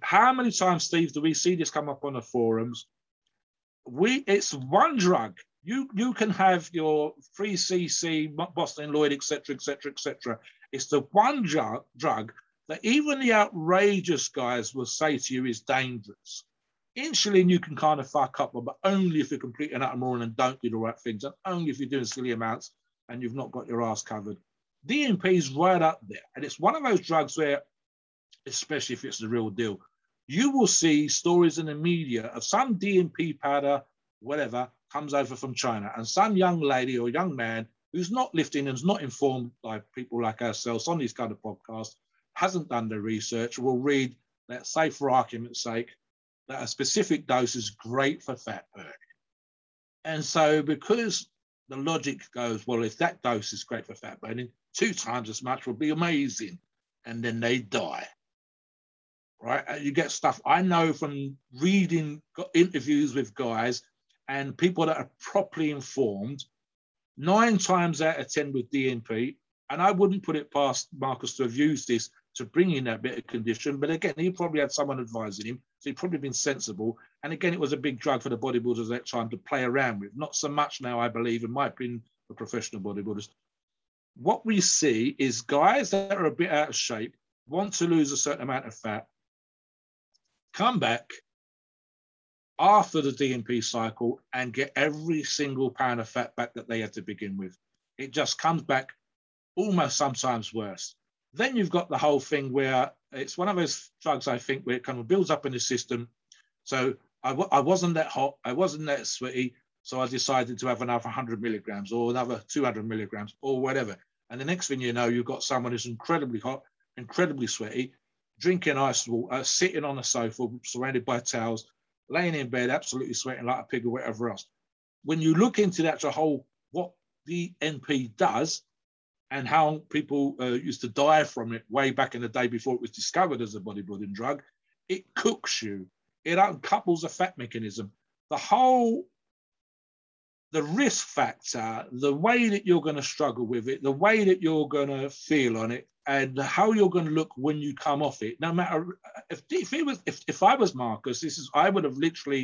How many times, Steve, do we see this come up on the forums? We, it's one drug. You you can have your three C C, Boston Lloyd, et cetera, et cetera, et cetera. It's the one drug, drug that even the outrageous guys will say to you is dangerous. Insulin you can kind of fuck up, but only if you're completely and utter and don't do the right things, and only if you're doing silly amounts and you've not got your ass covered. D M P is right up there. And it's one of those drugs where, especially if it's the real deal, you will see stories in the media of some D M P powder, whatever, comes over from China, and some young lady or young man who's not lifting and is not informed by people like ourselves on these kind of podcasts, hasn't done their research, will read, let's say for argument's sake, that a specific dose is great for fat burning. And so because the logic goes, well, if that dose is great for fat burning, two times as much would be amazing. And then they die, right? You get stuff, I know from reading interviews with guys and people that are properly informed, nine times out of ten with D N P, and I wouldn't put it past Markus to have used this to bring in that bit of condition. But again, he probably had someone advising him, so he'd probably been sensible. And again, it was a big drug for the bodybuilders at that time to play around with. Not so much now, I believe, in my opinion, for professional bodybuilders. What we see is guys that are a bit out of shape, want to lose a certain amount of fat, come back after the D N P cycle and get every single pound of fat back that they had to begin with. It just comes back almost sometimes worse. Then you've got the whole thing where it's one of those drugs, I think, where it kind of builds up in the system. So I, w I wasn't that hot, I wasn't that sweaty, so I decided to have another one hundred milligrams or another two hundred milligrams or whatever. And the next thing you know, you've got someone who's incredibly hot, incredibly sweaty, drinking ice water, sitting on a sofa, surrounded by towels, laying in bed, absolutely sweating like a pig or whatever else. When you look into that to whole, what D N P does and how people uh, used to die from it way back in the day before it was discovered as a bodybuilding drug, it cooks you. It uncouples a fat mechanism. The whole... the risk factor, the way that you're going to struggle with it, the way that you're going to feel on it, and how you're going to look when you come off it. No matter if if it was if, if I was Markus, this is I would have literally,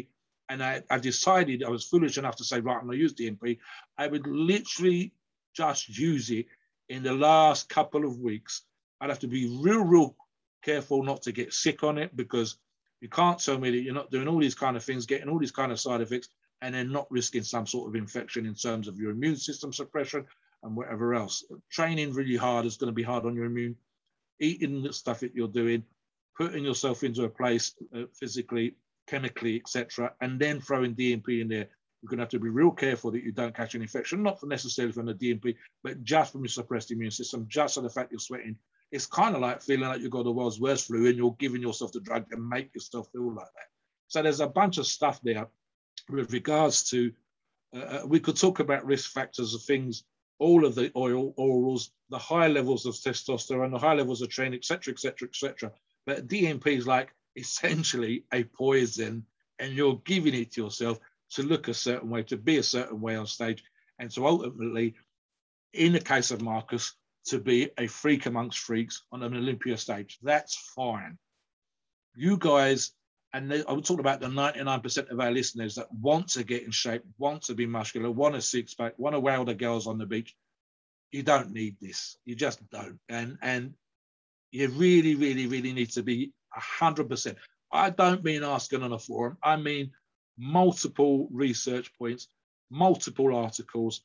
and I, I decided I was foolish enough to say, right, I'm going to use D N P. I would literally just use it in the last couple of weeks. I'd have to be real, real careful not to get sick on it, because you can't tell me that you're not doing all these kind of things, getting all these kind of side effects, and then not risking some sort of infection in terms of your immune system suppression and whatever else. Training really hard is going to be hard on your immune. Eating the stuff that you're doing, putting yourself into a place uh, physically, chemically, et cetera, and then throwing D N P in there. You're going to have to be real careful that you don't catch an infection, not necessarily from the D N P, but just from your suppressed immune system, just for the fact you're sweating. It's kind of like feeling like you've got the world's worst flu and you're giving yourself the drug to make yourself feel like that. So there's a bunch of stuff there. With regards to, uh, we could talk about risk factors of things, all of the oil, orals, the high levels of testosterone, the high levels of training, et cetera, et cetera, et cetera. But D N P is like essentially a poison, and you're giving it to yourself to look a certain way, to be a certain way on stage. And so ultimately, in the case of Markus, to be a freak amongst freaks on an Olympia stage. That's fine. You guys... and I would talk about the ninety-nine percent of our listeners that want to get in shape, want to be muscular, want a six-pack, want to wow the girls on the beach. You don't need this. You just don't. And and you really, really, really need to be one hundred percent. I don't mean asking on a forum. I mean multiple research points, multiple articles,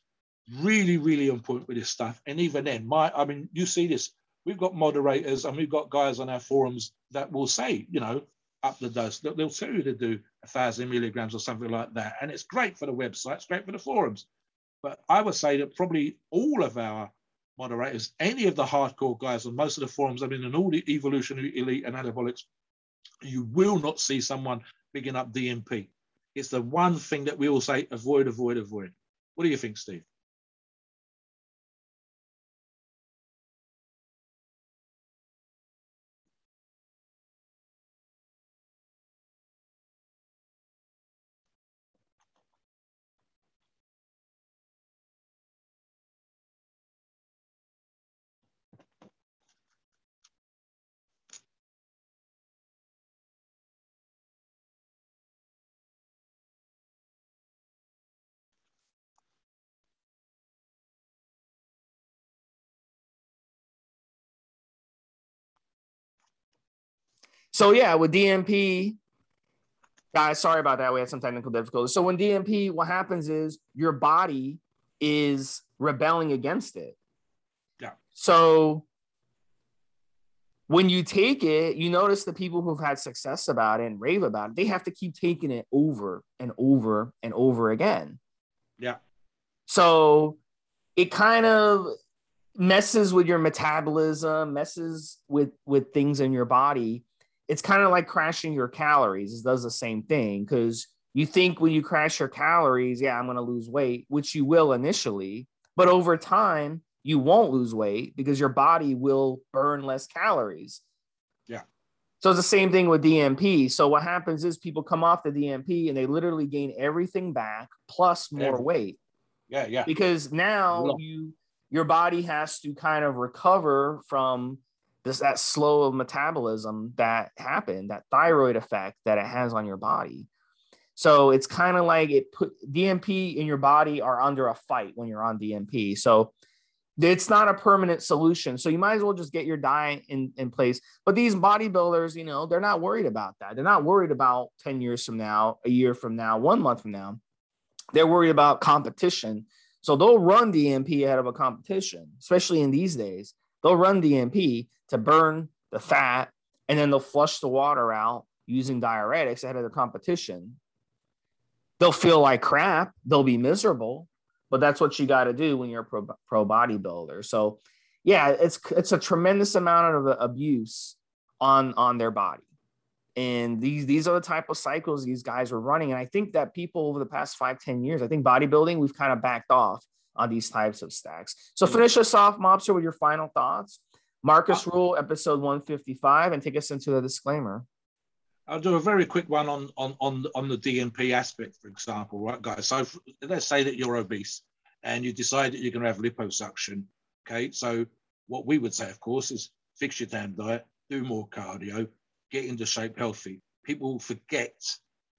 really, really on point with this stuff. And even then, my I mean, you see this. We've got moderators and we've got guys on our forums that will say, you know, up the dose. They'll tell you to do a thousand milligrams or something like that. And it's great for the website, it's great for the forums. But I would say that probably all of our moderators, any of the hardcore guys on most of the forums, I mean, in all the evolutionary, elite and anabolics, you will not see someone picking up D N P. It's the one thing that we all say, avoid, avoid, avoid. What do you think, Steve? So yeah, with D M P, guys, sorry about that. We had some technical difficulties. So when D M P, what happens is your body is rebelling against it. Yeah. So when you take it, you notice the people who've had success about it and rave about it, they have to keep taking it over and over and over again. Yeah. So it kind of messes with your metabolism, messes with, with things in your body. It's kind of like crashing your calories. It does the same thing because you think when you crash your calories, yeah, I'm going to lose weight, which you will initially, but over time, you won't lose weight because your body will burn less calories. Yeah. So it's the same thing with D M P. So what happens is people come off the D M P and they literally gain everything back plus more yeah. weight. Yeah, yeah. Because now no. you your body has to kind of recover from this that slow of metabolism that happened, that thyroid effect that it has on your body. So it's kind of like it put D M P in your body are under a fight when you're on D M P. So it's not a permanent solution. So you might as well just get your diet in, in place. But these bodybuilders, you know, they're not worried about that. They're not worried about ten years from now, a year from now, one month from now. They're worried about competition. So they'll run D M P ahead of a competition, especially in these days. They'll run D M P to burn the fat, and then they'll flush the water out using diuretics ahead of the competition. They'll feel like crap. They'll be miserable. But that's what you got to do when you're a pro, pro bodybuilder. So, yeah, it's it's a tremendous amount of abuse on on their body. And these these are the type of cycles these guys were running. And I think that people over the past five, ten years, I think bodybuilding, we've kind of backed off on these types of stacks. So finish us off, Mobster, with your final thoughts. Markus Rühl, episode one fifty-five, and take us into the disclaimer. I'll do a very quick one on, on, on, on the D M P aspect, for example, right, guys? So if, let's say that you're obese and you decide that you're going to have liposuction, okay? So what we would say, of course, is fix your damn diet, do more cardio, get into shape healthy. People forget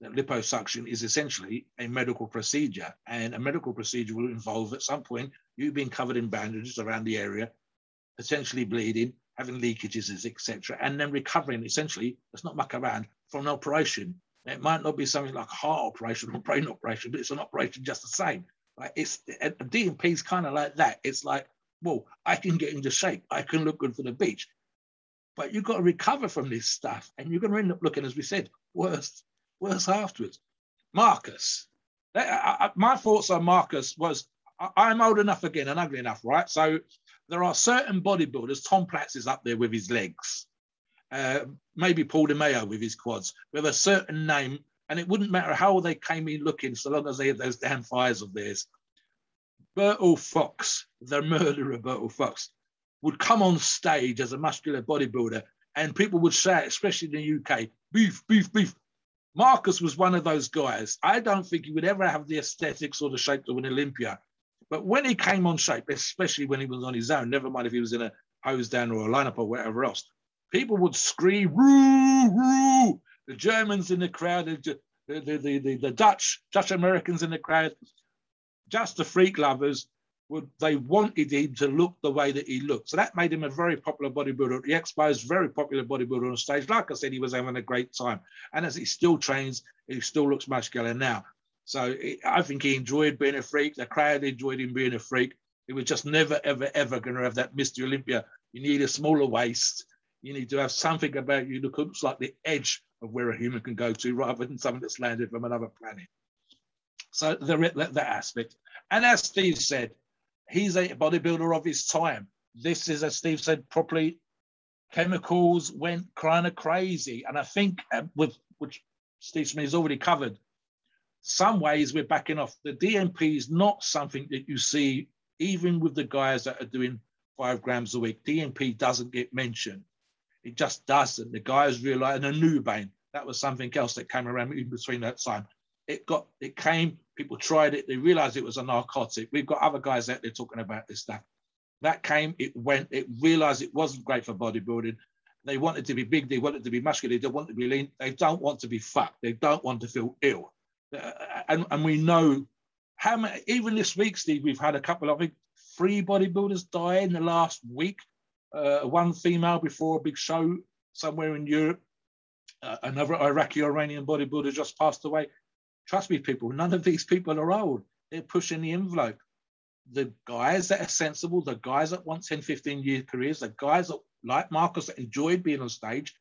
that liposuction is essentially a medical procedure, and a medical procedure will involve at some point you being covered in bandages around the area, potentially bleeding, having leakages, et cetera, and then recovering. Essentially, let's not muck around, from an operation. It might not be something like a heart operation or brain operation, but it's an operation just the same. Like it's a D M P is kind of like that. It's like, well, I can get into shape, I can look good for the beach, but you've got to recover from this stuff, and you're going to end up looking, as we said, worse, worse afterwards. Markus, that, I, I, my thoughts on Markus was, I, I'm old enough again and ugly enough, right? So there are certain bodybuilders. Tom Platz is up there with his legs. Uh, maybe Paul DeMayo with his quads, with a certain name. And it wouldn't matter how they came in looking, so long as they had those damn thighs of theirs. Bertil Fox, the murderer Bertil Fox, would come on stage as a muscular bodybuilder, and people would shout, especially in the U K, beef, beef, beef. Markus was one of those guys. I don't think he would ever have the aesthetics or the shape to win Olympia. But when he came on shape, especially when he was on his own, never mind if he was in a hose down or a lineup or whatever else, people would scream, "Roo, roo!" The Germans in the crowd, the, the, the, the, the Dutch, Dutch Americans in the crowd, just the freak lovers, would, they wanted him to look the way that he looked. So that made him a very popular bodybuilder at the Expos, very popular bodybuilder on stage. Like I said, he was having a great time. And as he still trains, he still looks muscular now. So it, I think he enjoyed being a freak. The crowd enjoyed him being a freak. He was just never, ever, ever going to have that Mister Olympia. You need a smaller waist. You need to have something about you that looks like the edge of where a human can go to, rather than something that's landed from another planet. So there, that, that aspect. And as Steve said, he's a bodybuilder of his time. This is, as Steve said, properly chemicals went kind of crazy. And I think uh, with which Steve Smith has already covered, some ways we're backing off. The D M P is not something that you see, even with the guys that are doing five grams a week. D M P doesn't get mentioned. It just doesn't. The guys realized, and a new bane, that was something else that came around in between that time. It got, it came, people tried it, they realized it was a narcotic. We've got other guys out there talking about this stuff. That came, it went, it realized it wasn't great for bodybuilding. They wanted to be big, they wanted to be muscular, they wanted to be lean, they don't want to be fucked, they don't want to feel ill. Uh, and, and we know how many, even this week, Steve, we've had a couple of, I think, three bodybuilders die in the last week. Uh, one female before a big show somewhere in Europe. uh, another Iraqi-Iranian bodybuilder just passed away. Trust me, people, none of these people are old. They're pushing the envelope. The guys that are sensible, the guys that want ten, fifteen-year careers, the guys that, like Markus, that enjoyed being on stage,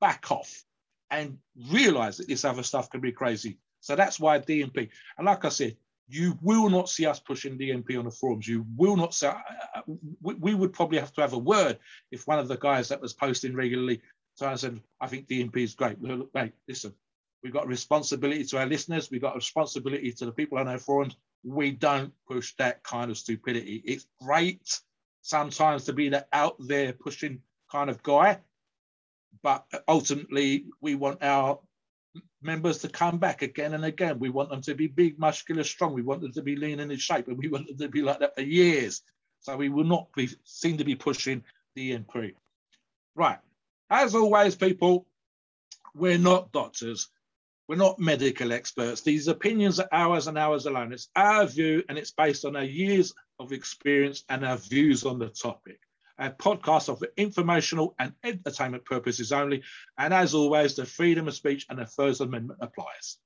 back off and realize that this other stuff can be crazy. So that's why D M P. And like I said, you will not see us pushing D M P on the forums. You will not see, uh, we, we would probably have to have a word if one of the guys that was posting regularly, so I said, I think D M P is great. Look, mate, listen, we've got a responsibility to our listeners. We've got a responsibility to the people on our forums. We don't push that kind of stupidity. It's great sometimes to be the out there pushing kind of guy, but ultimately we want our members to come back again and again. We want them to be big, muscular, strong. We want them to be lean and in shape, and we want them to be like that for years. So we will not be seen to be pushing the D M P. Right. As always, people, we're not doctors. We're not medical experts. These opinions are ours and ours alone. It's our view, and it's based on our years of experience and our views on the topic. Our podcasts are for informational and entertainment purposes only. And as always, the freedom of speech and the First Amendment applies.